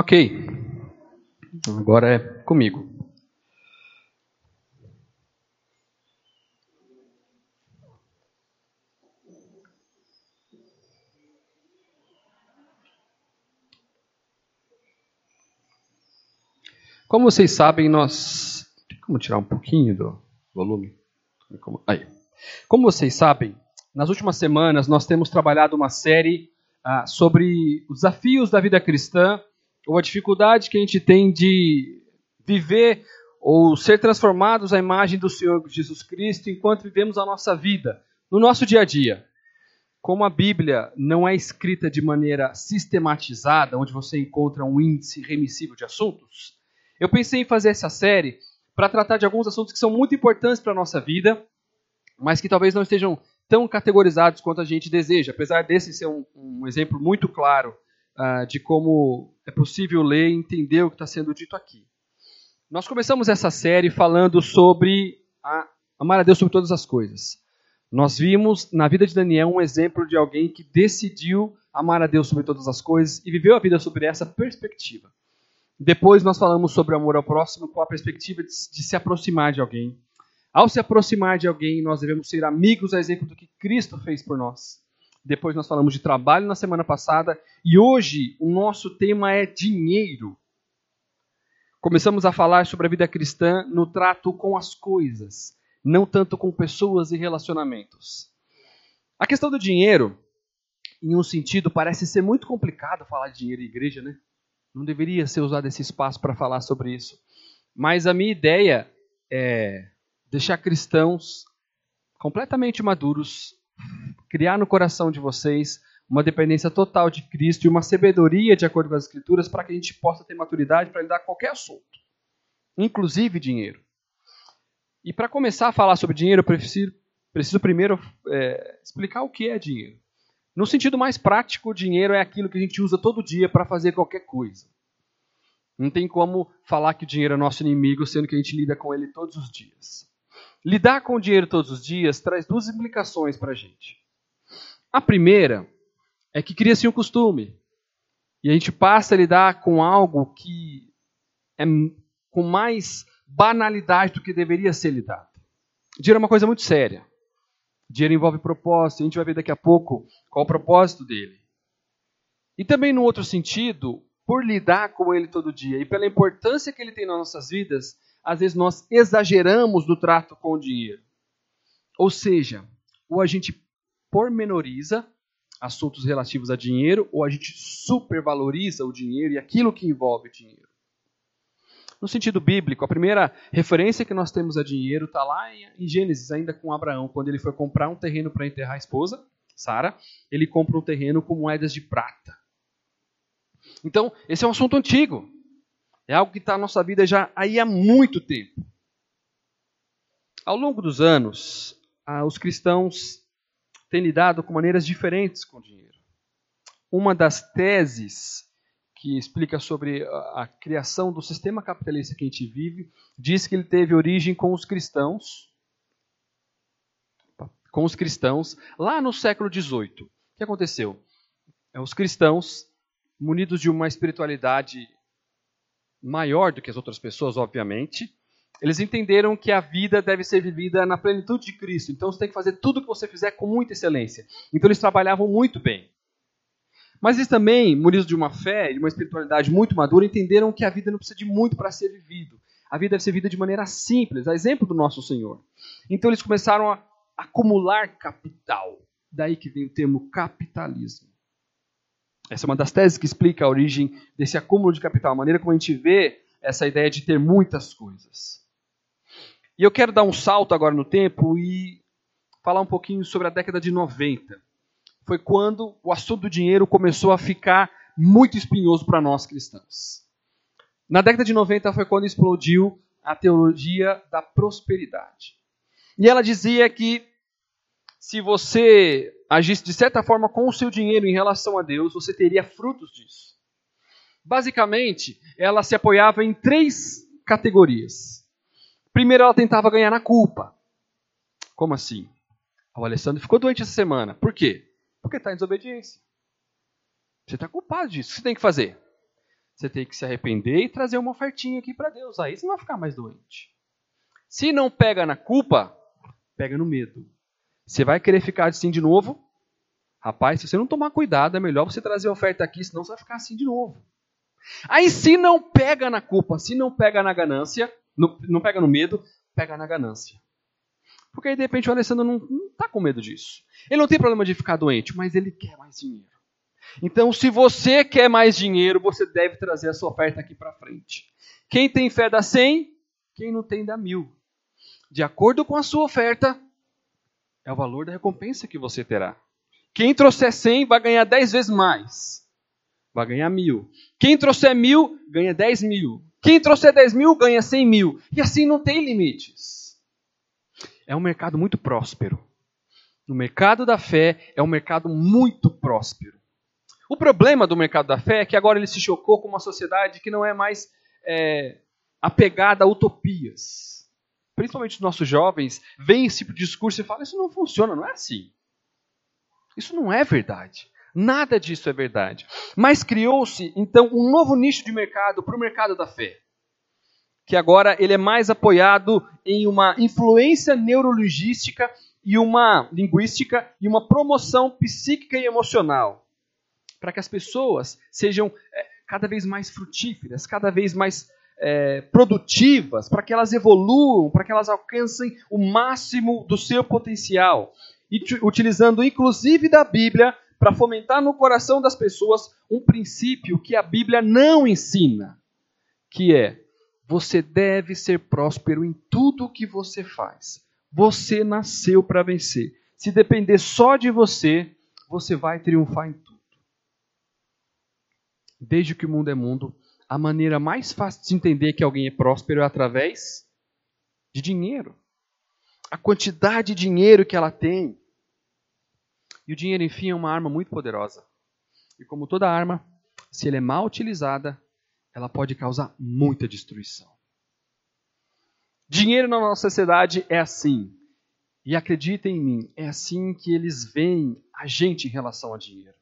Ok, agora é comigo. Como vocês sabem, nós... Tem como tirar um pouquinho do volume? Aí. Como vocês sabem, nas últimas semanas nós temos trabalhado uma série sobre os desafios da vida cristã, ou a dificuldade que a gente tem de viver ou ser transformados à imagem do Senhor Jesus Cristo enquanto vivemos a nossa vida, no nosso dia a dia. Como a Bíblia não é escrita de maneira sistematizada, onde você encontra um índice irremissível de assuntos, eu pensei em fazer essa série para tratar de alguns assuntos que são muito importantes para a nossa vida, mas que talvez não estejam tão categorizados quanto a gente deseja, apesar desse ser um exemplo muito claro de como é possível ler e entender o que está sendo dito aqui. Nós começamos essa série falando sobre amar a Deus sobre todas as coisas. Nós vimos na vida de Daniel um exemplo de alguém que decidiu amar a Deus sobre todas as coisas e viveu a vida sobre essa perspectiva. Depois nós falamos sobre o amor ao próximo com a perspectiva de se aproximar de alguém. Ao se aproximar de alguém, nós devemos ser amigos a exemplo do que Cristo fez por nós. Depois nós falamos de trabalho na semana passada e hoje o nosso tema é dinheiro. Começamos a falar sobre a vida cristã no trato com as coisas, não tanto com pessoas e relacionamentos. A questão do dinheiro, em um sentido, parece ser muito complicado falar de dinheiro em igreja, né? Não deveria ser usado esse espaço para falar sobre isso. Mas a minha ideia é deixar cristãos completamente maduros, criar no coração de vocês uma dependência total de Cristo e uma sabedoria de acordo com as Escrituras para que a gente possa ter maturidade para lidar com qualquer assunto, inclusive dinheiro. E para começar a falar sobre dinheiro, eu preciso primeiro explicar o que é dinheiro. No sentido mais prático, dinheiro é aquilo que a gente usa todo dia para fazer qualquer coisa. Não tem como falar que o dinheiro é nosso inimigo, sendo que a gente lida com ele todos os dias. Lidar com o dinheiro todos os dias traz duas implicações para a gente. A primeira é que cria-se um costume. E a gente passa a lidar com algo que é com mais banalidade do que deveria ser lidado. Dinheiro é uma coisa muito séria. Dinheiro envolve propósito. A gente vai ver daqui a pouco qual é o propósito dele. E também, no outro sentido, por lidar com ele todo dia e pela importância que ele tem nas nossas vidas, às vezes nós exageramos no trato com o dinheiro. Ou seja, ou a gente pormenoriza assuntos relativos a dinheiro, ou a gente supervaloriza o dinheiro e aquilo que envolve o dinheiro. No sentido bíblico, a primeira referência que nós temos a dinheiro está lá em Gênesis, ainda com Abraão, quando ele foi comprar um terreno para enterrar a esposa, Sara. Ele compra um terreno com moedas de prata. Então, esse é um assunto antigo. É algo que está na nossa vida já aí há muito tempo. Ao longo dos anos, os cristãos têm lidado com maneiras diferentes com o dinheiro. Uma das teses que explica sobre a criação do sistema capitalista que a gente vive, diz que ele teve origem com os cristãos lá no século XVIII. O que aconteceu? Os cristãos, munidos de uma espiritualidade maior do que as outras pessoas, obviamente, eles entenderam que a vida deve ser vivida na plenitude de Cristo. Então você tem que fazer tudo o que você fizer com muita excelência. Então eles trabalhavam muito bem. Mas eles também, munidos de uma fé e de uma espiritualidade muito madura, entenderam que a vida não precisa de muito para ser vivida. A vida deve ser vivida de maneira simples, a exemplo do nosso Senhor. Então eles começaram a acumular capital. Daí que vem o termo capitalismo. Essa é uma das teses que explica a origem desse acúmulo de capital, a maneira como a gente vê essa ideia de ter muitas coisas. E eu quero dar um salto agora no tempo e falar um pouquinho sobre a década de 90. Foi quando o assunto do dinheiro começou a ficar muito espinhoso para nós cristãos. Na década de 90 foi quando explodiu a teologia da prosperidade. E ela dizia que se você agisse de certa forma com o seu dinheiro em relação a Deus, você teria frutos disso. Basicamente, ela se apoiava em três categorias. Primeiro, ela tentava ganhar na culpa. Como assim? O Alessandro ficou doente essa semana. Por quê? Porque está em desobediência. Você está culpado disso. O que você tem que fazer? Você tem que se arrepender e trazer uma ofertinha aqui para Deus. Aí você não vai ficar mais doente. Se não pega na culpa, pega no medo. Você vai querer ficar assim de novo? Rapaz, se você não tomar cuidado, é melhor você trazer a oferta aqui, senão você vai ficar assim de novo. Aí se não pega na culpa, se não pega na ganância, não pega no medo, pega na ganância. Porque aí de repente o Alessandro não está com medo disso. Ele não tem problema de ficar doente, mas ele quer mais dinheiro. Então, se você quer mais dinheiro, você deve trazer a sua oferta aqui para frente. Quem tem fé dá 100, quem não tem dá 1000. De acordo com a sua oferta, é o valor da recompensa que você terá. Quem trouxer 100 vai ganhar 10 vezes mais. Vai ganhar 1000. Quem trouxer 1000, ganha 10.000. Quem trouxer 10.000, ganha 100.000. E assim não tem limites. É um mercado muito próspero. O mercado da fé é um mercado muito próspero. O problema do mercado da fé é que agora ele se chocou com uma sociedade que não é mais apegada a utopias. Principalmente os nossos jovens veem esse tipo de discurso e falam, isso não funciona, não é assim. Isso não é verdade. Nada disso é verdade. Mas criou-se, então, um novo nicho de mercado para o mercado da fé. Que agora ele é mais apoiado em uma influência neurologística e uma linguística e uma promoção psíquica e emocional. Para que as pessoas sejam cada vez mais frutíferas, cada vez mais produtivas, para que elas evoluam, para que elas alcancem o máximo do seu potencial. E utilizando, inclusive, da Bíblia para fomentar no coração das pessoas um princípio que a Bíblia não ensina, que é, você deve ser próspero em tudo o que você faz. Você nasceu para vencer. Se depender só de você, você vai triunfar em tudo. Desde que o mundo é mundo, a maneira mais fácil de se entender que alguém é próspero é através de dinheiro. A quantidade de dinheiro que ela tem. E o dinheiro, enfim, é uma arma muito poderosa. E como toda arma, se ela é mal utilizada, ela pode causar muita destruição. Dinheiro na nossa sociedade é assim. E acreditem em mim, é assim que eles veem a gente em relação a dinheiro.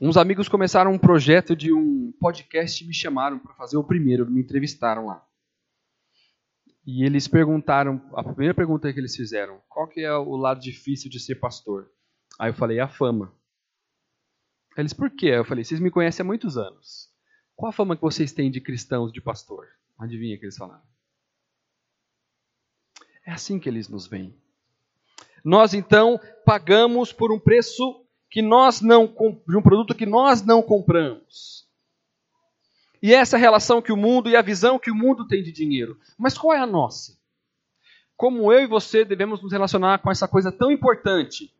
Uns amigos começaram um projeto de um podcast e me chamaram para fazer o primeiro, me entrevistaram lá. E eles perguntaram, a primeira pergunta que eles fizeram, qual que é o lado difícil de ser pastor? Aí eu falei, a fama. Eles, por quê? Eu falei, vocês me conhecem há muitos anos. Qual a fama que vocês têm de cristãos, de pastor? Adivinha o que eles falaram? É assim que eles nos veem. Nós, então, pagamos por um preço que nós não, de um produto que nós não compramos. E essa relação que o mundo e a visão que o mundo tem de dinheiro. Mas qual é a nossa? Como eu e você devemos nos relacionar com essa coisa tão importante,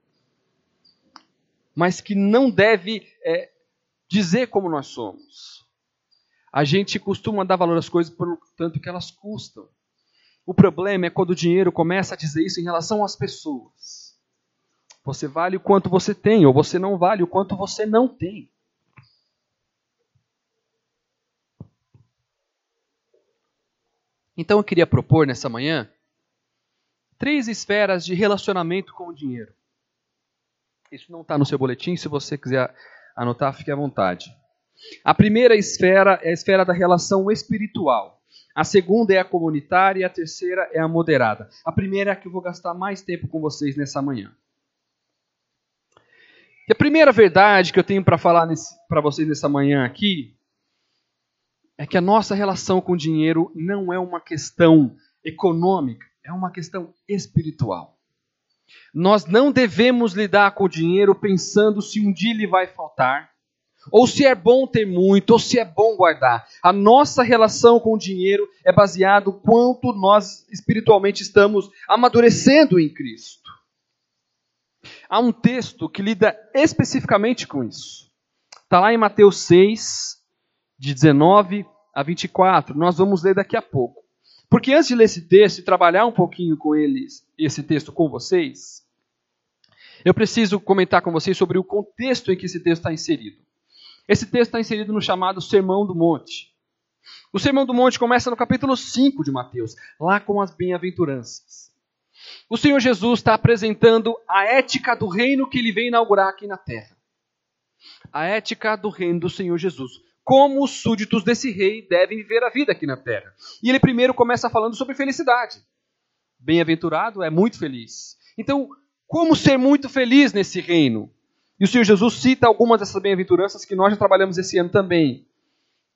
mas que não deve dizer como nós somos. A gente costuma dar valor às coisas pelo tanto que elas custam. O problema é quando o dinheiro começa a dizer isso em relação às pessoas. Você vale o quanto você tem, ou você não vale o quanto você não tem. Então eu queria propor nessa manhã 3 esferas de relacionamento com o dinheiro. Isso não está no seu boletim, se você quiser anotar, fique à vontade. A primeira esfera é a esfera da relação espiritual. A segunda é a comunitária e a terceira é a moderada. A primeira é a que eu vou gastar mais tempo com vocês nessa manhã. E a primeira verdade que eu tenho para falar para vocês nessa manhã aqui é que a nossa relação com o dinheiro não é uma questão econômica, é uma questão espiritual. Nós não devemos lidar com o dinheiro pensando se um dia ele vai faltar, ou se é bom ter muito, ou se é bom guardar. A nossa relação com o dinheiro é baseada no quanto nós espiritualmente estamos amadurecendo em Cristo. Há um texto que lida especificamente com isso. Está lá em Mateus 6, de 19 a 24, nós vamos ler daqui a pouco. Porque antes de ler esse texto e trabalhar um pouquinho com eles, esse texto com vocês, eu preciso comentar com vocês sobre o contexto em que esse texto está inserido. Esse texto está inserido no chamado Sermão do Monte. O Sermão do Monte começa no capítulo 5 de Mateus, lá com as bem-aventuranças. O Senhor Jesus está apresentando a ética do reino que ele vem inaugurar aqui na terra. A ética do reino do Senhor Jesus. como os súditos desse rei devem viver a vida aqui na terra. E ele primeiro começa falando sobre felicidade. Bem-aventurado é muito feliz. Então, como ser muito feliz nesse reino? E o Senhor Jesus cita algumas dessas bem-aventuranças que nós já trabalhamos esse ano também.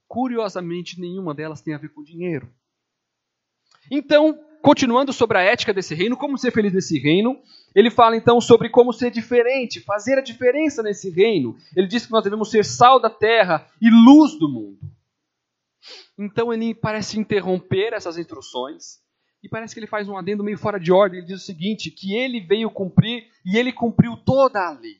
Curiosamente, nenhuma delas tem a ver com dinheiro. Então, continuando sobre a ética desse reino, como ser feliz nesse reino, ele fala então sobre como ser diferente, fazer a diferença nesse reino. Ele diz que nós devemos ser sal da terra e luz do mundo. Então ele parece interromper essas instruções e parece que ele faz um adendo meio fora de ordem. Ele diz o seguinte, que ele veio cumprir e ele cumpriu toda a lei.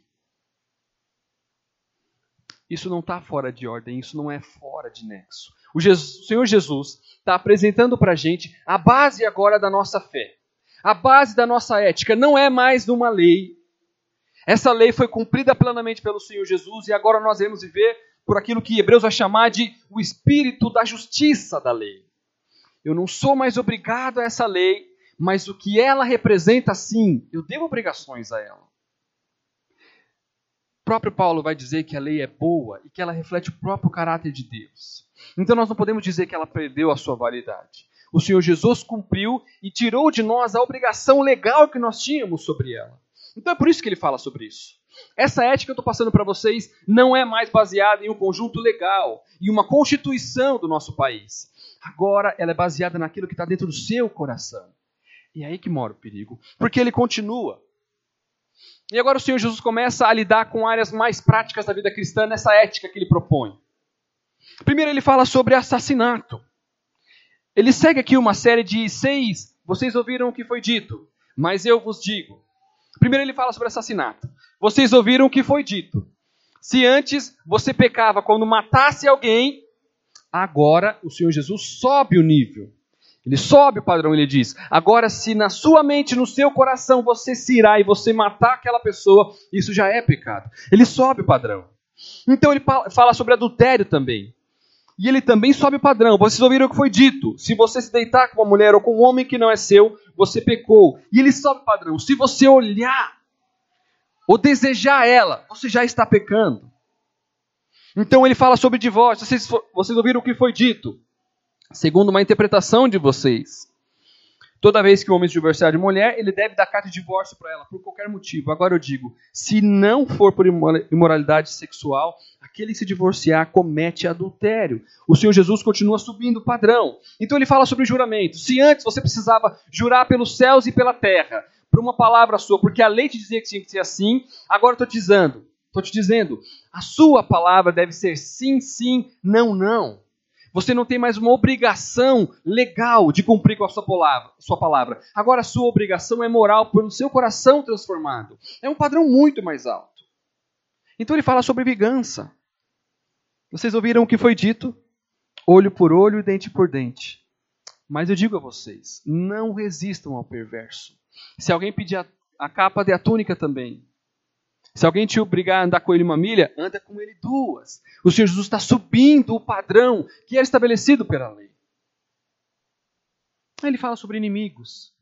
Isso não está fora de ordem, isso não é fora de nexo. O Senhor Jesus está apresentando para a gente a base agora da nossa fé. A base da nossa ética não é mais uma lei. Essa lei foi cumprida plenamente pelo Senhor Jesus e agora nós iremos viver por aquilo que Hebreus vai chamar de o espírito da justiça da lei. Eu não sou mais obrigado a essa lei, mas o que ela representa, sim, eu devo obrigações a ela. O próprio Paulo vai dizer que a lei é boa e que ela reflete o próprio caráter de Deus. Então nós não podemos dizer que ela perdeu a sua validade. O Senhor Jesus cumpriu e tirou de nós a obrigação legal que nós tínhamos sobre ela. Então é por isso que ele fala sobre isso. Essa ética que eu estou passando para vocês não é mais baseada em um conjunto legal, em uma constituição do nosso país. Agora ela é baseada naquilo que está dentro do seu coração. E é aí que mora o perigo, porque ele continua. E agora o Senhor Jesus começa a lidar com áreas mais práticas da vida cristã nessa ética que ele propõe. Primeiro ele fala sobre assassinato. Ele segue aqui uma série de 6, vocês ouviram o que foi dito, mas eu vos digo. Primeiro ele fala sobre assassinato. Vocês ouviram o que foi dito. Se antes você pecava quando matasse alguém, agora o Senhor Jesus sobe o nível. Ele sobe o padrão, ele diz, agora se na sua mente, no seu coração, você se irá e você matar aquela pessoa, isso já é pecado. Ele sobe o padrão. Então ele fala sobre adultério também. E ele também sobe o padrão. Vocês ouviram o que foi dito. Se você se deitar com uma mulher ou com um homem que não é seu, você pecou. E ele sobe o padrão. Se você olhar ou desejar ela, você já está pecando. Então ele fala sobre divórcio. Vocês ouviram o que foi dito. Segundo uma interpretação de vocês, toda vez que o homem se divorciar de mulher, ele deve dar carta de divórcio para ela, por qualquer motivo. Agora eu digo, se não for por imoralidade sexual, aquele que se divorciar comete adultério. O Senhor Jesus continua subindo o padrão. Então ele fala sobre juramento. Se antes você precisava jurar pelos céus e pela terra, por uma palavra sua, porque a lei te dizia que tinha que ser assim, agora eu estou te dizendo, a sua palavra deve ser sim, sim, não, não. Você não tem mais uma obrigação legal de cumprir com a sua palavra. Agora a sua obrigação é moral pelo seu coração transformado. É um padrão muito mais alto. Então ele fala sobre vingança. Vocês ouviram o que foi dito? Olho por olho e dente por dente. Mas eu digo a vocês, não resistam ao perverso. Se alguém pedir a capa, dê a túnica também. Se alguém te obrigar a andar com ele 1 milha, anda com ele 2. O Senhor Jesus está subindo o padrão que era estabelecido pela lei. Ele fala sobre inimigos.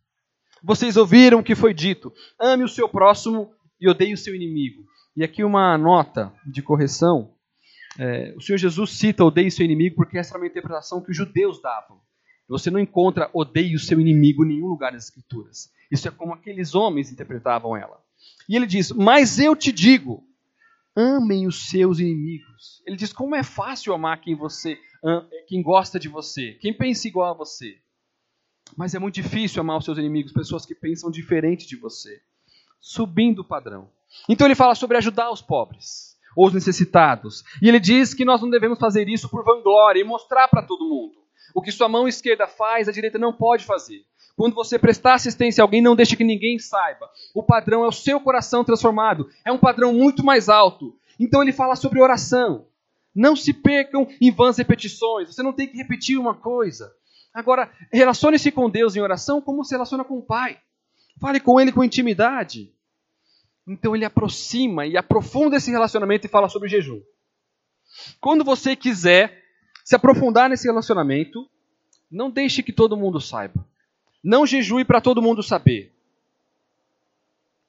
Vocês ouviram o que foi dito. Ame o seu próximo e odeie o seu inimigo. E aqui uma nota de correção. O Senhor Jesus cita odeie o seu inimigo porque essa era uma interpretação que os judeus davam. Você não encontra odeie o seu inimigo em nenhum lugar nas Escrituras. Isso é como aqueles homens interpretavam ela. E ele diz, mas eu te digo, amem os seus inimigos. Ele diz, como é fácil amar quem gosta de você, quem pensa igual a você. Mas é muito difícil amar os seus inimigos, pessoas que pensam diferente de você. Subindo o padrão. Então ele fala sobre ajudar os pobres, ou os necessitados. E ele diz que nós não devemos fazer isso por vanglória e mostrar para todo mundo. O que sua mão esquerda faz, a direita não pode fazer. Quando você prestar assistência a alguém, não deixe que ninguém saiba. O padrão é o seu coração transformado. É um padrão muito mais alto. Então ele fala sobre oração. Não se percam em vãs repetições. Você não tem que repetir uma coisa. Agora, relacione-se com Deus em oração como se relaciona com o Pai. Fale com Ele com intimidade. Então ele aproxima e aprofunda esse relacionamento e fala sobre jejum. Quando você quiser se aprofundar nesse relacionamento, não deixe que todo mundo saiba. Não jejue para todo mundo saber.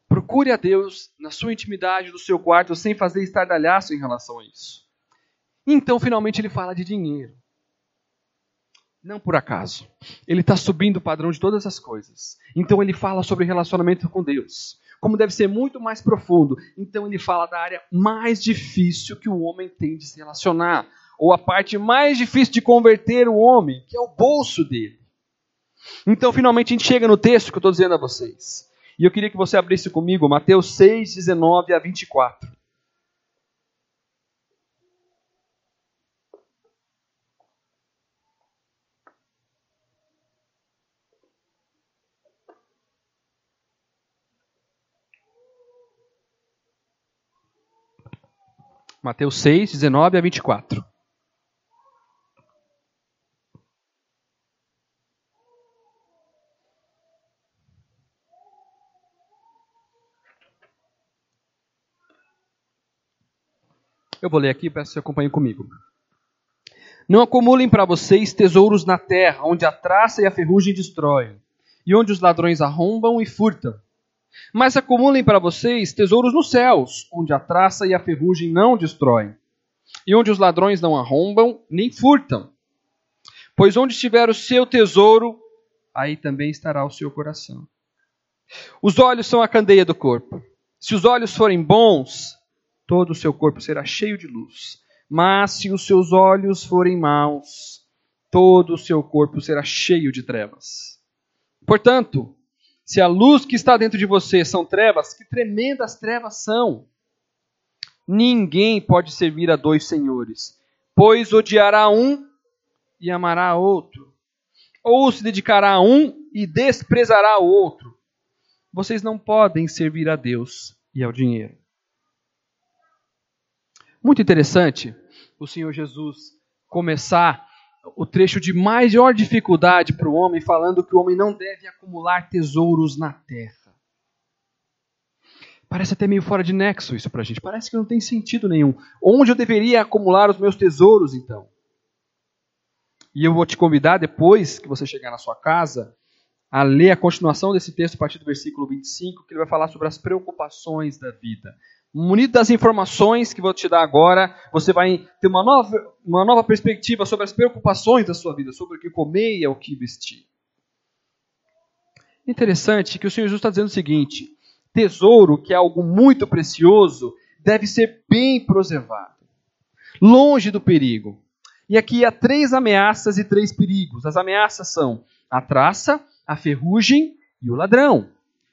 Procure a Deus na sua intimidade do seu quarto sem fazer estardalhaço em relação a isso. Então, finalmente, ele fala de dinheiro. Não por acaso. Ele está subindo o padrão de todas as coisas. Então, ele fala sobre relacionamento com Deus. Como deve ser muito mais profundo. Então, ele fala da área mais difícil que o homem tem de se relacionar. Ou a parte mais difícil de converter o homem, que é o bolso dele. Então, finalmente, a gente chega no texto que eu estou dizendo a vocês. E eu queria que você abrisse comigo Mateus 6, 19 a 24. Mateus 6, 19 a 24. Eu vou ler aqui, peço que você acompanhe comigo. Não acumulem para vocês tesouros na terra, onde a traça e a ferrugem destroem, e onde os ladrões arrombam e furtam. Mas acumulem para vocês tesouros nos céus, onde a traça e a ferrugem não destroem, e onde os ladrões não arrombam nem furtam. Pois onde estiver o seu tesouro, aí também estará o seu coração. Os olhos são a candeia do corpo. Se os olhos forem bons, todo o seu corpo será cheio de luz. Mas se os seus olhos forem maus, todo o seu corpo será cheio de trevas. Portanto, se a luz que está dentro de você são trevas, que tremendas trevas são! Ninguém pode servir a dois senhores, pois odiará um e amará outro, ou se dedicará a um e desprezará o outro. Vocês não podem servir a Deus e ao dinheiro. Muito interessante o Senhor Jesus começar o trecho de maior dificuldade para o homem, falando que o homem não deve acumular tesouros na terra. Parece até meio fora de nexo isso para a gente. Parece que não tem sentido nenhum. Onde eu deveria acumular os meus tesouros, então? E eu vou te convidar, depois que você chegar na sua casa, a ler a continuação desse texto a partir do versículo 25, que ele vai falar sobre as preocupações da vida. Munido das informações que vou te dar agora, você vai ter uma nova perspectiva sobre as preocupações da sua vida, sobre o que comer e o que vestir. Interessante que o Senhor Jesus está dizendo o seguinte: tesouro, que é algo muito precioso, deve ser bem preservado, longe do perigo. E aqui há três ameaças e três perigos. As ameaças são a traça, a ferrugem e o ladrão.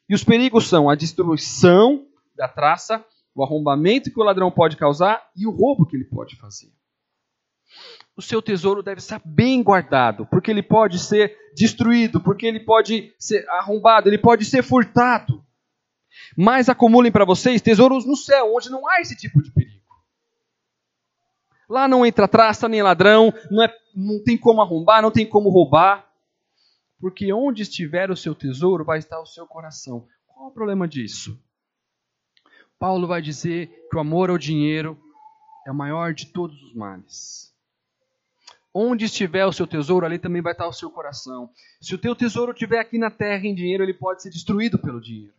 E os perigos são a destruição da traça, o arrombamento que o ladrão pode causar e o roubo que ele pode fazer. O seu tesouro deve estar bem guardado, porque ele pode ser destruído, porque ele pode ser arrombado, ele pode ser furtado. Mas acumulem para vocês tesouros no céu, onde não há esse tipo de perigo. Lá não entra traça nem ladrão, não tem como arrombar, não tem como roubar. Porque onde estiver o seu tesouro, vai estar o seu coração. Qual é o problema disso? Paulo vai dizer que o amor ao dinheiro é o maior de todos os males. Onde estiver o seu tesouro, ali também vai estar o seu coração. Se o teu tesouro estiver aqui na terra em dinheiro, ele pode ser destruído pelo dinheiro.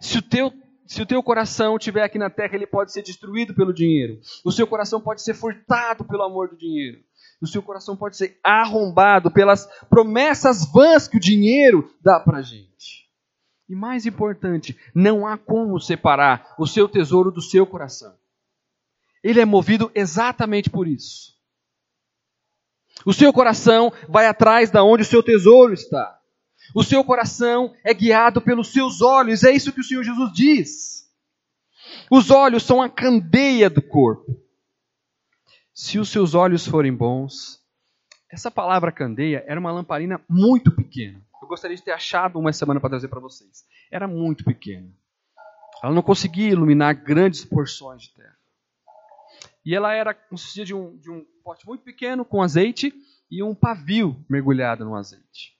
Se o teu coração estiver aqui na terra, ele pode ser destruído pelo dinheiro. O seu coração pode ser furtado pelo amor do dinheiro. O seu coração pode ser arrombado pelas promessas vãs que o dinheiro dá para a gente. E mais importante, não há como separar o seu tesouro do seu coração. Ele é movido exatamente por isso. O seu coração vai atrás de onde o seu tesouro está. O seu coração é guiado pelos seus olhos. É isso que o Senhor Jesus diz. Os olhos são a candeia do corpo. Se os seus olhos forem bons... Essa palavra candeia era uma lamparina muito pequena. Eu gostaria de ter achado uma semana para trazer para vocês. Era muito pequena. Ela não conseguia iluminar grandes porções de terra. E ela era consistia de um pote muito pequeno com azeite e um pavio mergulhado no azeite.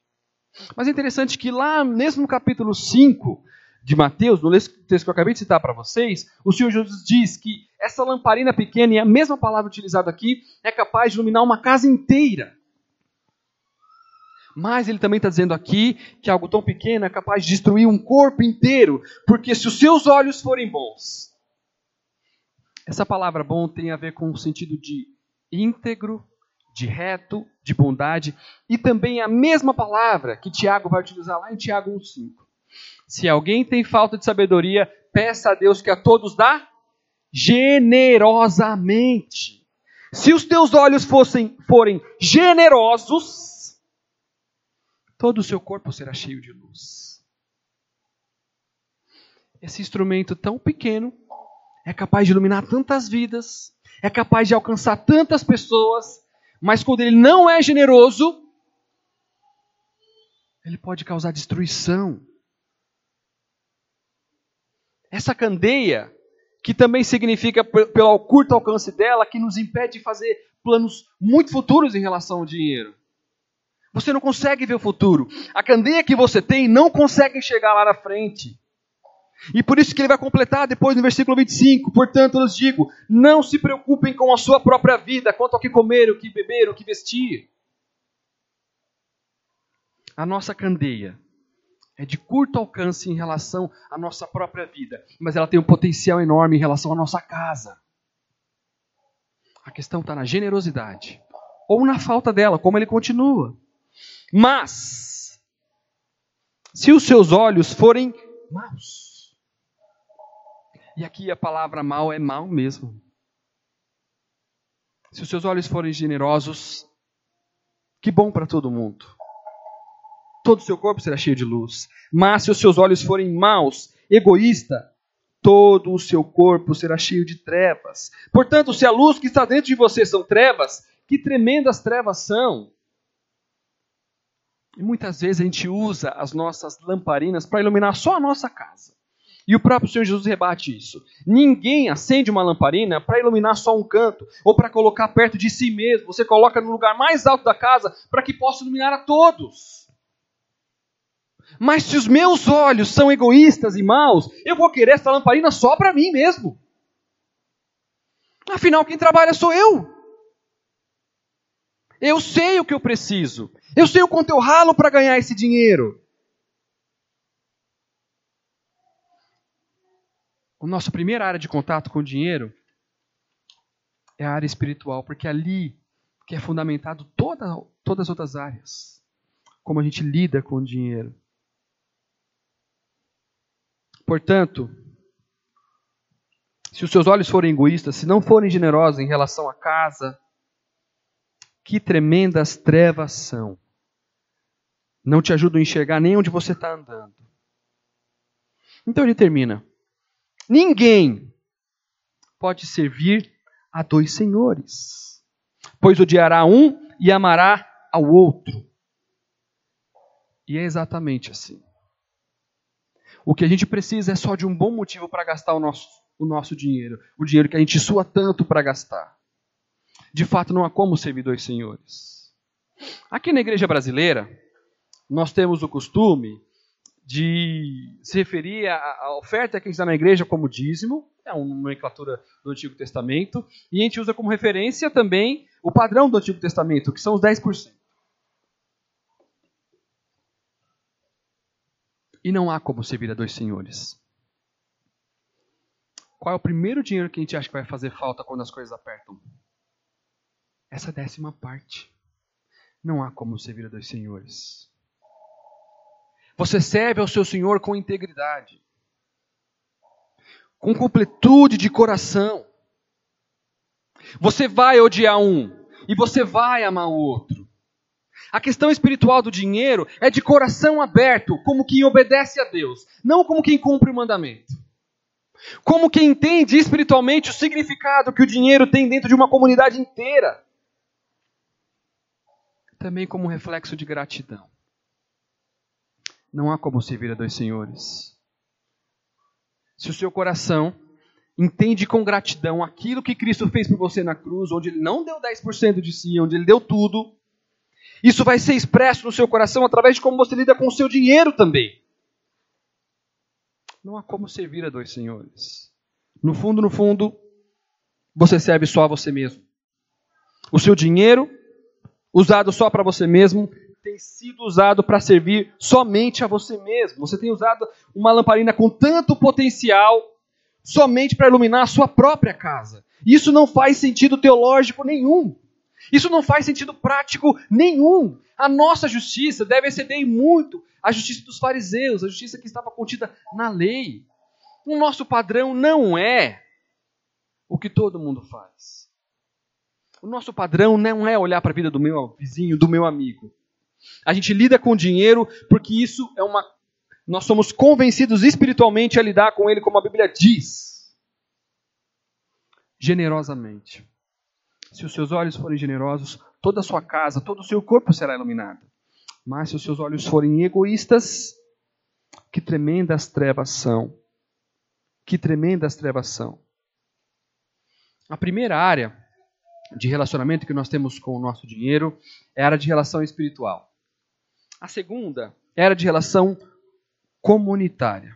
Mas é interessante que lá, mesmo no capítulo 5 de Mateus, no texto que eu acabei de citar para vocês, o Senhor Jesus diz que essa lamparina pequena, e a mesma palavra utilizada aqui, é capaz de iluminar uma casa inteira. Mas ele também está dizendo aqui que algo tão pequeno é capaz de destruir um corpo inteiro. Porque se os seus olhos forem bons, Essa palavra bom tem a ver com o sentido de íntegro, de reto, de bondade, e também a mesma palavra que Tiago vai utilizar lá em Tiago 1,5. Se alguém tem falta de sabedoria, peça a Deus que a todos dá generosamente. Se os teus olhos forem generosos, todo o seu corpo será cheio de luz. Esse instrumento tão pequeno é capaz de iluminar tantas vidas, é capaz de alcançar tantas pessoas, mas quando ele não é generoso, ele pode causar destruição. Essa candeia, que também significa, pelo curto alcance dela, que nos impede de fazer planos muito futuros em relação ao dinheiro. Você não consegue ver o futuro. A candeia que você tem não consegue chegar lá na frente. E por isso que ele vai completar depois no versículo 25. Portanto, eu lhes digo, não se preocupem com a sua própria vida, quanto ao que comer, o que beber, o que vestir. A nossa candeia é de curto alcance em relação à nossa própria vida, mas ela tem um potencial enorme em relação à nossa casa. A questão está na generosidade, ou na falta dela, como ele continua. Mas, se os seus olhos forem maus, e aqui a palavra mal é mal mesmo. Se os seus olhos forem generosos, que bom para todo mundo. Todo o seu corpo será cheio de luz. Mas se os seus olhos forem maus, egoísta, todo o seu corpo será cheio de trevas. Portanto, se a luz que está dentro de você são trevas, que tremendas trevas são. E muitas vezes a gente usa as nossas lamparinas para iluminar só a nossa casa. E o próprio Senhor Jesus rebate isso. Ninguém acende uma lamparina para iluminar só um canto, ou para colocar perto de si mesmo. Você coloca no lugar mais alto da casa para que possa iluminar a todos. Mas se os meus olhos são egoístas e maus, eu vou querer essa lamparina só para mim mesmo. Afinal, quem trabalha sou eu. Eu sei o que eu preciso. Eu sei o quanto eu ralo para ganhar esse dinheiro. A nossa primeira área de contato com o dinheiro é a área espiritual, porque é ali que é fundamentado todas as outras áreas, como a gente lida com o dinheiro. Portanto, se os seus olhos forem egoístas, se não forem generosos em relação à casa, que tremendas trevas são. Não te ajudam a enxergar nem onde você está andando. Então ele termina. Ninguém pode servir a dois senhores, pois odiará um e amará ao outro. E é exatamente assim. O que a gente precisa é só de um bom motivo para gastar o nosso dinheiro, o dinheiro que a gente sua tanto para gastar. De fato, não há como servir dois senhores. Aqui na igreja brasileira, nós temos o costume de se referir à oferta que a gente dá na igreja como dízimo, é uma nomenclatura do Antigo Testamento, e a gente usa como referência também o padrão do Antigo Testamento, que são os 10%. E não há como servir a dois senhores. Qual é o primeiro dinheiro que a gente acha que vai fazer falta quando as coisas apertam? Essa 10ª parte. Não há como servir a dois senhores. Você serve ao seu Senhor com integridade, com completude de coração. Você vai odiar um e você vai amar o outro. A questão espiritual do dinheiro é de coração aberto, como quem obedece a Deus, não como quem cumpre o mandamento. Como quem entende espiritualmente o significado que o dinheiro tem dentro de uma comunidade inteira. Também como reflexo de gratidão. Não há como servir a dois senhores. Se o seu coração entende com gratidão aquilo que Cristo fez por você na cruz, onde ele não deu 10% de si, onde ele deu tudo, isso vai ser expresso no seu coração através de como você lida com o seu dinheiro também. Não há como servir a dois senhores. No fundo, você serve só a você mesmo. O seu dinheiro, usado só para você mesmo, tem sido usado para servir somente a você mesmo. Você tem usado uma lamparina com tanto potencial somente para iluminar a sua própria casa. Isso não faz sentido teológico nenhum. Isso não faz sentido prático nenhum. A nossa justiça deve exceder muito a justiça dos fariseus, a justiça que estava contida na lei. O nosso padrão não é o que todo mundo faz. O nosso padrão não é olhar para a vida do meu vizinho, do meu amigo. A gente lida com dinheiro porque isso é uma... Nós somos convencidos espiritualmente a lidar com ele, como a Bíblia diz. Generosamente. Se os seus olhos forem generosos, toda a sua casa, todo o seu corpo será iluminado. Mas se os seus olhos forem egoístas, que tremendas trevas são. Que tremendas trevas são. A primeira área de relacionamento que nós temos com o nosso dinheiro é a área de relação espiritual. A segunda é a área de relação comunitária.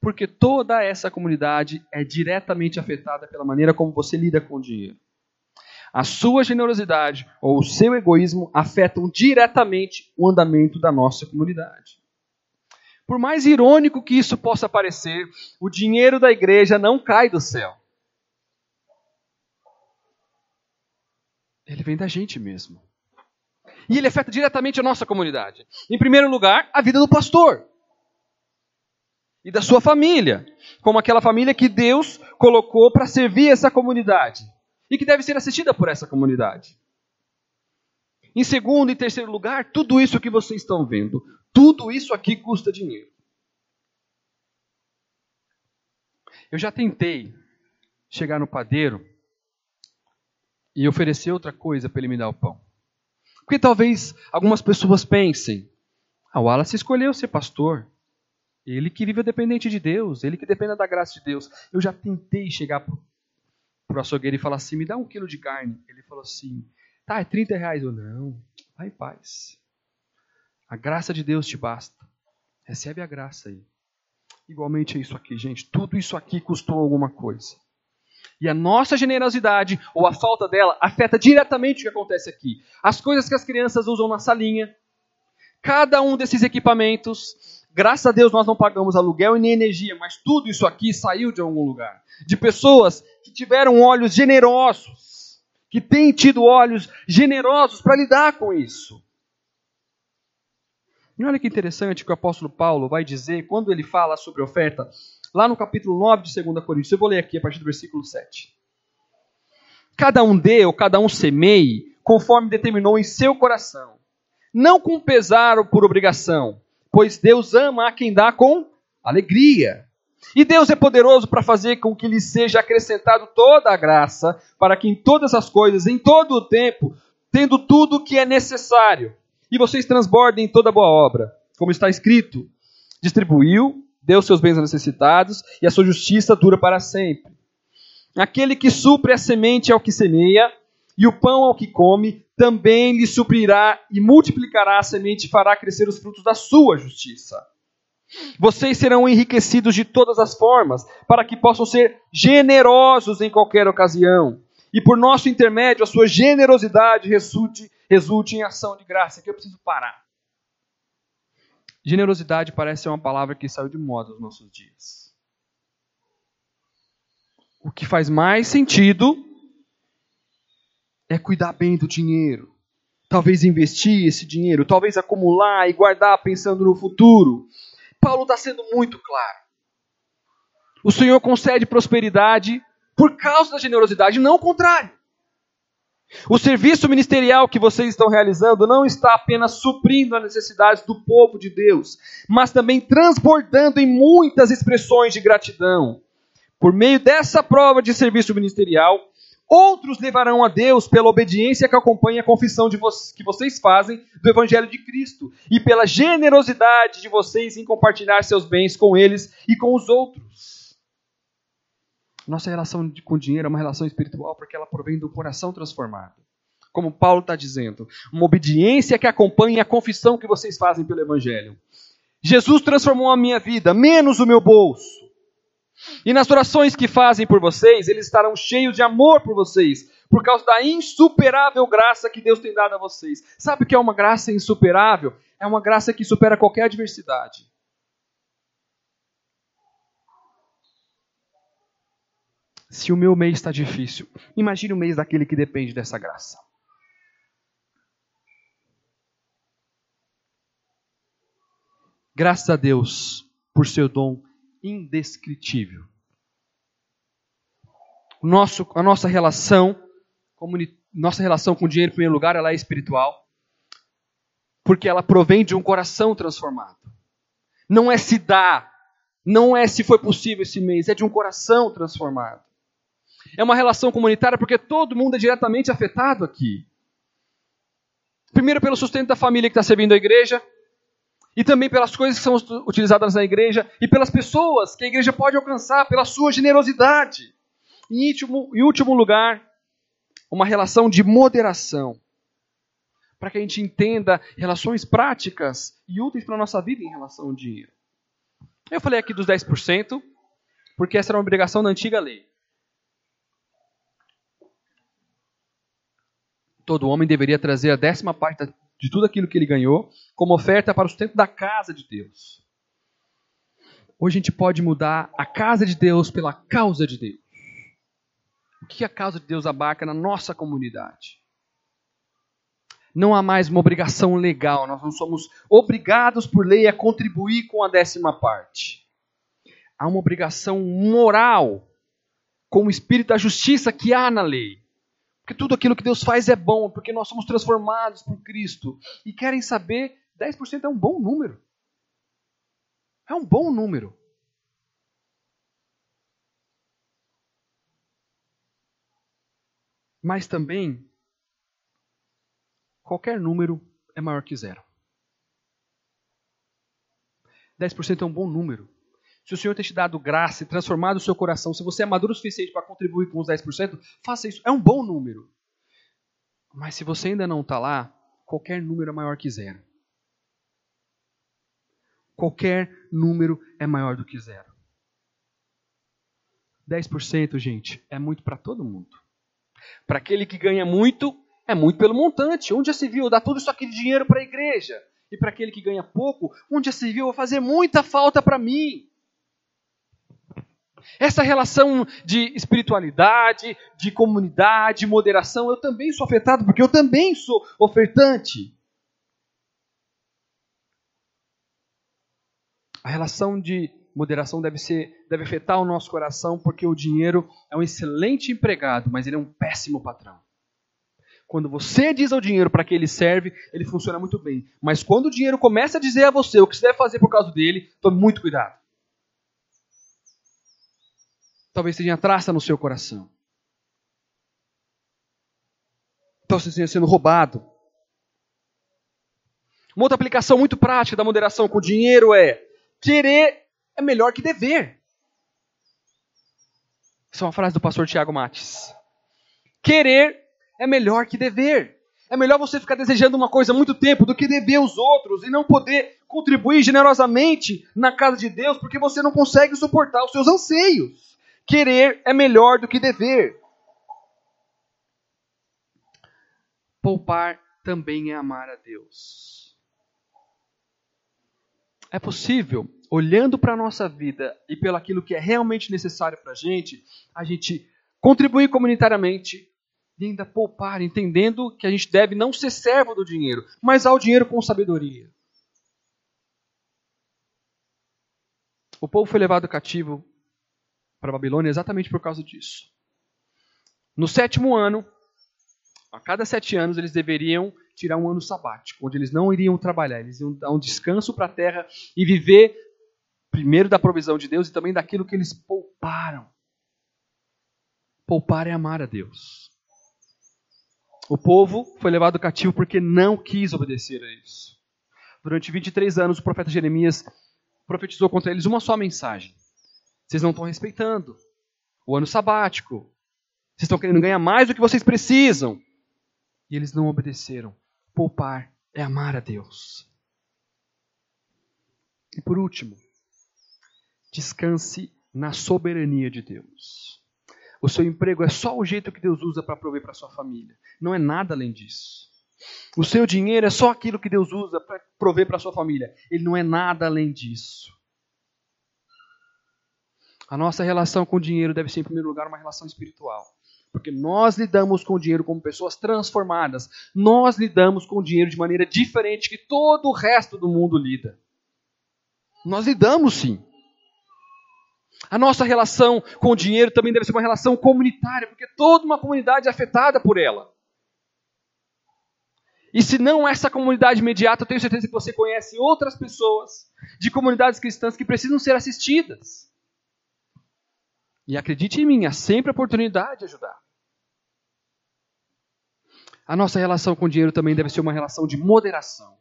Porque toda essa comunidade é diretamente afetada pela maneira como você lida com o dinheiro. A sua generosidade ou o seu egoísmo afetam diretamente o andamento da nossa comunidade. Por mais irônico que isso possa parecer, o dinheiro da igreja não cai do céu. Ele vem da gente mesmo. E ele afeta diretamente a nossa comunidade. Em primeiro lugar, a vida do pastor. E da sua família. Como aquela família que Deus colocou para servir essa comunidade. E que deve ser assistida por essa comunidade. Em segundo e terceiro lugar, tudo isso que vocês estão vendo... Tudo isso aqui custa dinheiro. Eu já tentei chegar no padeiro e oferecer outra coisa para ele me dar o pão. Porque talvez algumas pessoas pensem, ah, o Wallace escolheu ser pastor. Ele que vive dependente de Deus, ele que depende da graça de Deus. Eu já tentei chegar para o açougueiro e falar assim, me dá 1 quilo de carne. Ele falou assim, tá, é R$30. Eu, não, vai em paz. A graça de Deus te basta. Recebe a graça aí. Igualmente é isso aqui, gente. Tudo isso aqui custou alguma coisa. E a nossa generosidade, ou a falta dela, afeta diretamente o que acontece aqui. As coisas que as crianças usam na salinha. Cada um desses equipamentos. Graças a Deus nós não pagamos aluguel e nem energia. Mas tudo isso aqui saiu de algum lugar. De pessoas que tiveram olhos generosos. Que têm tido olhos generosos para lidar com isso. E olha que interessante que o apóstolo Paulo vai dizer, quando ele fala sobre oferta, lá no capítulo 9 de 2 Coríntios. Eu vou ler aqui a partir do versículo 7. Cada um dê ou cada um semeie, conforme determinou em seu coração. Não com pesar ou por obrigação, pois Deus ama a quem dá com alegria. E Deus é poderoso para fazer com que lhe seja acrescentado toda a graça, para que em todas as coisas, em todo o tempo, tendo tudo o que é necessário, e vocês transbordem toda boa obra, como está escrito. Distribuiu, deu seus bens aos necessitados, e a sua justiça dura para sempre. Aquele que supre a semente ao que semeia, e o pão ao que come, também lhe suprirá e multiplicará a semente e fará crescer os frutos da sua justiça. Vocês serão enriquecidos de todas as formas, para que possam ser generosos em qualquer ocasião. E por nosso intermédio, a sua generosidade resulte em ação de graça. Aqui eu preciso parar. Generosidade parece ser uma palavra que saiu de moda nos nossos dias. O que faz mais sentido é cuidar bem do dinheiro. Talvez investir esse dinheiro, talvez acumular e guardar pensando no futuro. Paulo está sendo muito claro. O Senhor concede prosperidade por causa da generosidade, não o contrário. O serviço ministerial que vocês estão realizando não está apenas suprindo as necessidades do povo de Deus, mas também transbordando em muitas expressões de gratidão. Por meio dessa prova de serviço ministerial, outros levarão a Deus pela obediência que acompanha a confissão que vocês fazem do Evangelho de Cristo e pela generosidade de vocês em compartilhar seus bens com eles e com os outros. Nossa relação com o dinheiro é uma relação espiritual porque ela provém do coração transformado. Como Paulo está dizendo, uma obediência que acompanha a confissão que vocês fazem pelo Evangelho. Jesus transformou a minha vida, menos o meu bolso. E nas orações que fazem por vocês, eles estarão cheios de amor por vocês, por causa da insuperável graça que Deus tem dado a vocês. Sabe o que é uma graça insuperável? É uma graça que supera qualquer adversidade. Se o meu mês está difícil, imagine o mês daquele que depende dessa graça. Graças a Deus por seu dom indescritível. A nossa relação com o dinheiro, em primeiro lugar, ela é espiritual, porque ela provém de um coração transformado. Não é se dá, não é se foi possível esse mês, é de um coração transformado. É uma relação comunitária porque todo mundo é diretamente afetado aqui. Primeiro pelo sustento da família que está servindo a igreja, e também pelas coisas que são utilizadas na igreja, e pelas pessoas que a igreja pode alcançar, pela sua generosidade. Em último lugar, uma relação de moderação, para que a gente entenda relações práticas e úteis para a nossa vida em relação ao dinheiro. Eu falei aqui dos 10%, porque essa era uma obrigação da antiga lei. Todo homem deveria trazer a 10ª parte de tudo aquilo que ele ganhou, como oferta para o sustento da casa de Deus. Hoje a gente pode mudar a casa de Deus pela causa de Deus. O que a causa de Deus abarca na nossa comunidade? Não há mais uma obrigação legal, nós não somos obrigados por lei a contribuir com a 10ª parte. Há uma obrigação moral com o espírito da justiça que há na lei. Porque tudo aquilo que Deus faz é bom, porque nós somos transformados por Cristo. E querem saber, 10% é um bom número. É um bom número. Mas também, qualquer número é maior que 0. 10% é um bom número. Se o Senhor tem te dado graça e transformado o seu coração, se você é maduro o suficiente para contribuir com os 10%, faça isso. É um bom número. Mas se você ainda não está lá, qualquer número é maior que 0. Qualquer número é maior do que 0. 10%, gente, é muito para todo mundo. Para aquele que ganha muito, é muito pelo montante. Onde já se viu dar tudo isso aqui de dinheiro para a igreja? E para aquele que ganha pouco, onde já se viu fazer muita falta para mim? Essa relação de espiritualidade, de comunidade, moderação, eu também sou afetado porque eu também sou ofertante. A relação de moderação deve afetar o nosso coração porque o dinheiro é um excelente empregado, mas ele é um péssimo patrão. Quando você diz ao dinheiro para que ele serve, ele funciona muito bem. Mas quando o dinheiro começa a dizer a você o que você deve fazer por causa dele, tome muito cuidado. Talvez tenha traça no seu coração. Talvez você esteja sendo roubado. Uma outra aplicação muito prática da moderação com o dinheiro é: querer é melhor que dever. Essa é uma frase do pastor Tiago Mates. Querer é melhor que dever. É melhor você ficar desejando uma coisa há muito tempo do que dever aos outros e não poder contribuir generosamente na casa de Deus porque você não consegue suportar os seus anseios. Querer é melhor do que dever. Poupar também é amar a Deus. É possível, olhando para a nossa vida e pelo aquilo que é realmente necessário para a gente contribuir comunitariamente e ainda poupar, entendendo que a gente deve não ser servo do dinheiro, mas ao dinheiro com sabedoria. O povo foi levado cativo para a Babilônia exatamente por causa disso. No 7º ano, a cada 7 anos, eles deveriam tirar um ano sabático, onde eles não iriam trabalhar, eles iam dar um descanso para a terra e viver primeiro da provisão de Deus e também daquilo que eles pouparam. Poupar é amar a Deus. O povo foi levado cativo porque não quis obedecer a isso. Durante 23 anos, o profeta Jeremias profetizou contra eles uma só mensagem. Vocês não estão respeitando o ano sabático. Vocês estão querendo ganhar mais do que vocês precisam. E eles não obedeceram. Poupar é amar a Deus. E por último, descanse na soberania de Deus. O seu emprego é só o jeito que Deus usa para prover para sua família. Não é nada além disso. O seu dinheiro é só aquilo que Deus usa para prover para sua família. Ele não é nada além disso. A nossa relação com o dinheiro deve ser, em primeiro lugar, uma relação espiritual. Porque nós lidamos com o dinheiro como pessoas transformadas. Nós lidamos com o dinheiro de maneira diferente que todo o resto do mundo lida. Nós lidamos, sim. A nossa relação com o dinheiro também deve ser uma relação comunitária, porque toda uma comunidade é afetada por ela. E se não essa comunidade imediata, eu tenho certeza que você conhece outras pessoas de comunidades cristãs que precisam ser assistidas. E acredite em mim, há sempre a oportunidade de ajudar. A nossa relação com o dinheiro também deve ser uma relação de moderação.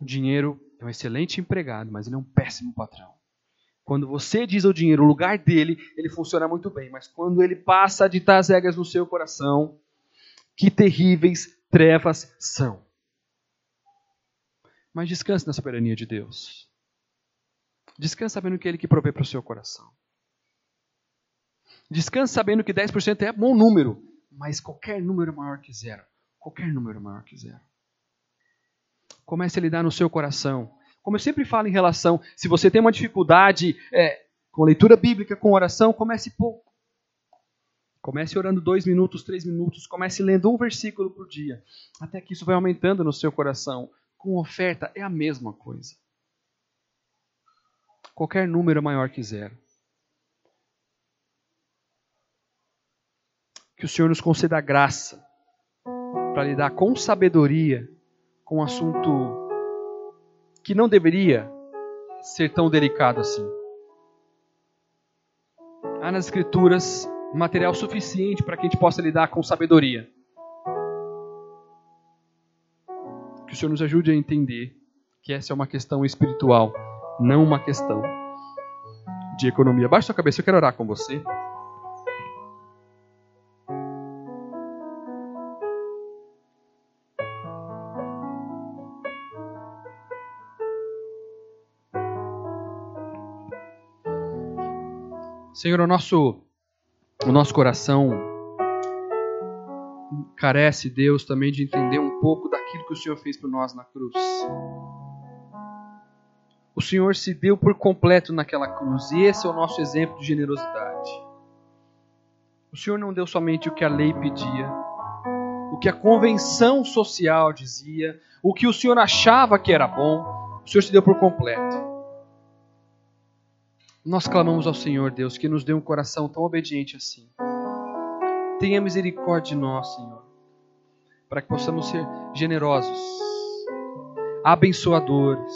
O dinheiro é um excelente empregado, mas ele é um péssimo patrão. Quando você diz ao dinheiro o lugar dele, ele funciona muito bem. Mas quando ele passa a ditar as regras no seu coração, que terríveis trevas são. Mas descanse na soberania de Deus. Descanse sabendo que é Ele que provê para o seu coração. Descanse sabendo que 10% é bom número, mas qualquer número maior que zero. Qualquer número maior que zero. Comece a lidar no seu coração. Como eu sempre falo em relação, se você tem uma dificuldade com leitura bíblica, com oração, comece pouco. Comece orando 2 minutos, 3 minutos, comece lendo um versículo por dia. Até que isso vai aumentando no seu coração. Com oferta é a mesma coisa. Qualquer número maior que zero. Que o Senhor nos conceda a graça para lidar com sabedoria com um assunto que não deveria ser tão delicado assim. Há nas Escrituras material suficiente para que a gente possa lidar com sabedoria. Que o Senhor nos ajude a entender que essa é uma questão espiritual, não uma questão de economia. Baixa sua cabeça, eu quero orar com você. Senhor, o nosso coração carece, Deus, também de entender um pouco daquilo que o Senhor fez por nós na cruz. O Senhor se deu por completo naquela cruz, e esse é o nosso exemplo de generosidade. O Senhor não deu somente o que a lei pedia, o que a convenção social dizia, o que o Senhor achava que era bom, o Senhor se deu por completo. Nós clamamos ao Senhor, Deus, que nos dê um coração tão obediente assim. Tenha misericórdia de nós, Senhor, para que possamos ser generosos, abençoadores,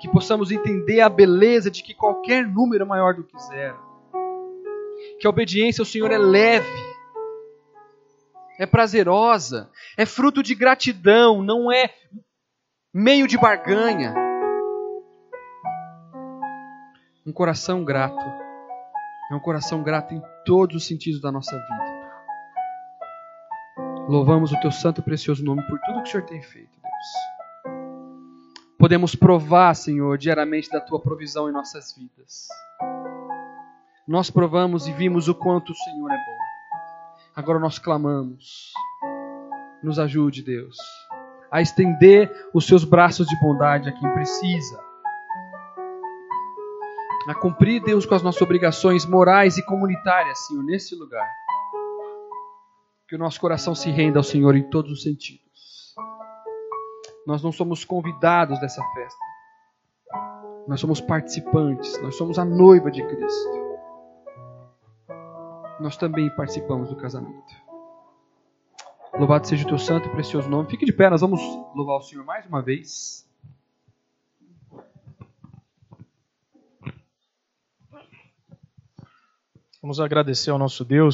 que possamos entender a beleza de que qualquer número é maior do que zero, que a obediência ao Senhor é leve, é prazerosa, é fruto de gratidão, não é meio de barganha. Um coração grato. É um coração grato em todos os sentidos da nossa vida. Louvamos o Teu santo e precioso nome por tudo que o Senhor tem feito, Deus. Podemos provar, Senhor, diariamente da Tua provisão em nossas vidas. Nós provamos e vimos o quanto o Senhor é bom. Agora nós clamamos. Nos ajude, Deus, a estender os Seus braços de bondade a quem precisa. A cumprir, Deus, com as nossas obrigações morais e comunitárias, Senhor, nesse lugar. Que o nosso coração se renda ao Senhor em todos os sentidos. Nós não somos convidados dessa festa. Nós somos participantes. Nós somos a noiva de Cristo. Nós também participamos do casamento. Louvado seja o Teu santo e precioso nome. Fique de pé, nós vamos louvar o Senhor mais uma vez. Vamos agradecer ao nosso Deus.